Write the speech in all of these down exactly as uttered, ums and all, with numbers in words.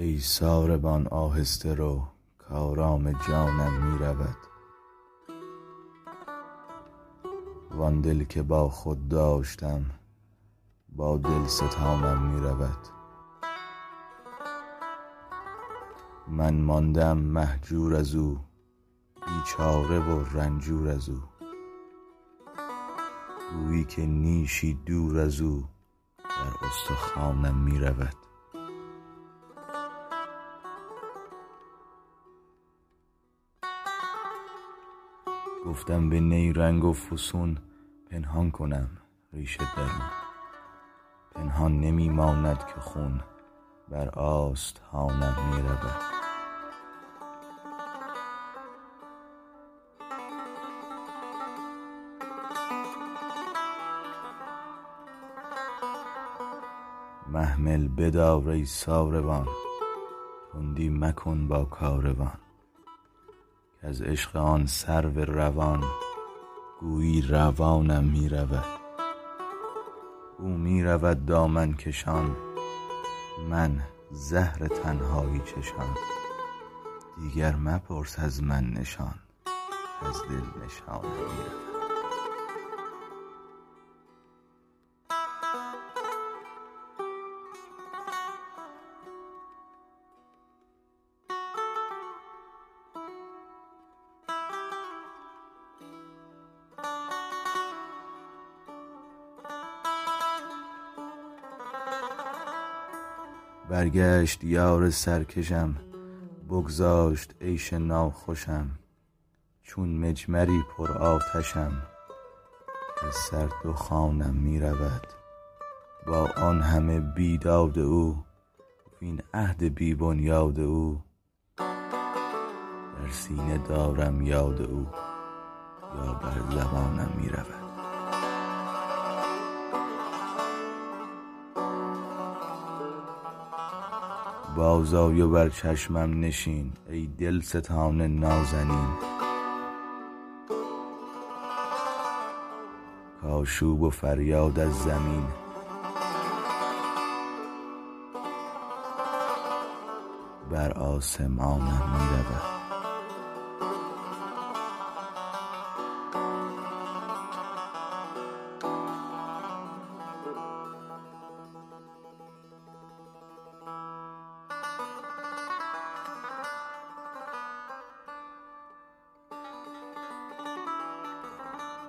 ای ساربان آهسته رو کارام جانم می رود، وان دل که با خود داشتم با دل ستانم می رود. من ماندم مهجور از او، بیچاره و رنجور از او، گویی که نیشی دور از او در استخوانم می رود. گفتم به نیرنگ و فسون پنهان کنم ریشه درون، پنهان نمی ماند که خون بر آستانم می رود. محمل بدار ای ساروان، تندی مکن با کاروان، که از عشق آن سرو روان گویی روانم می رود. او می رود دامن کشان، من زهر تنهایی چشان، دیگر مپرس از من نشان، از دل نشانم می رود. برگشت یار سرکشم، بگذاشت عیش ناخوشم، چون مجمری پر آتشم، از سر دخانم می رود. با آن همه بیداد او، این عهد بی بنیاد او، در سینه دارم یاد او، یا بر زبانم می رود. بازآی و بر چشمم نشین، ای دل ستان نازنین، کاشوب و فریاد از زمین، بر آسمانم می رود.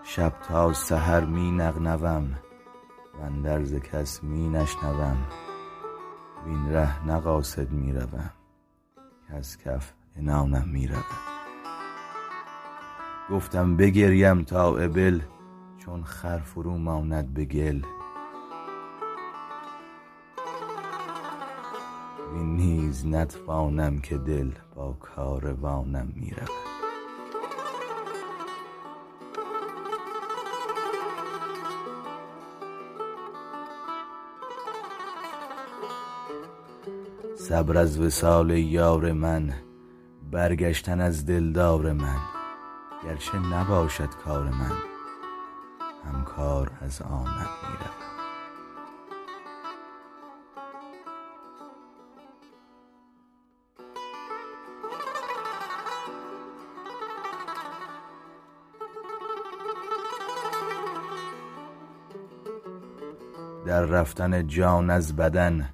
شب تا سحر می نغنوم، من درز کس می نشنوم، وین ره نه قاصد می روم، کس کف عنانم می روم. گفتم بگریم تا ابل، چون خر فرو ماند به گل، وین نیز نتوانم که دل با کاروانم می روم. صبر از وصال یار من، برگشتن از دلدار من، گرچه نباشد کار من، همکار از آنم می روم. در رفتن جان از بدن،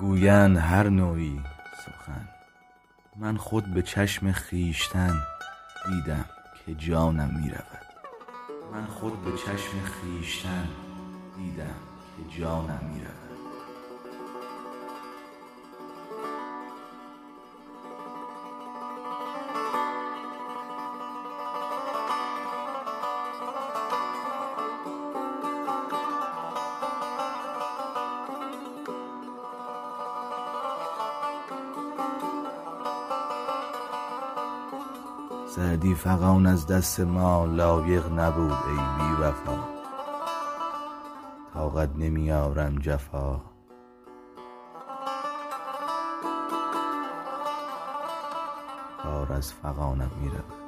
گویند هر نوعی سخن، من خود به چشم خیشتن دیدم که جانم می رود. من خود به چشم خیشتن دیدم که جانم می رود. سعدی فغان از دست ما لایق نبود ای بی وفا، طاقت نمی آورم جفا، کار از فغانم می رود.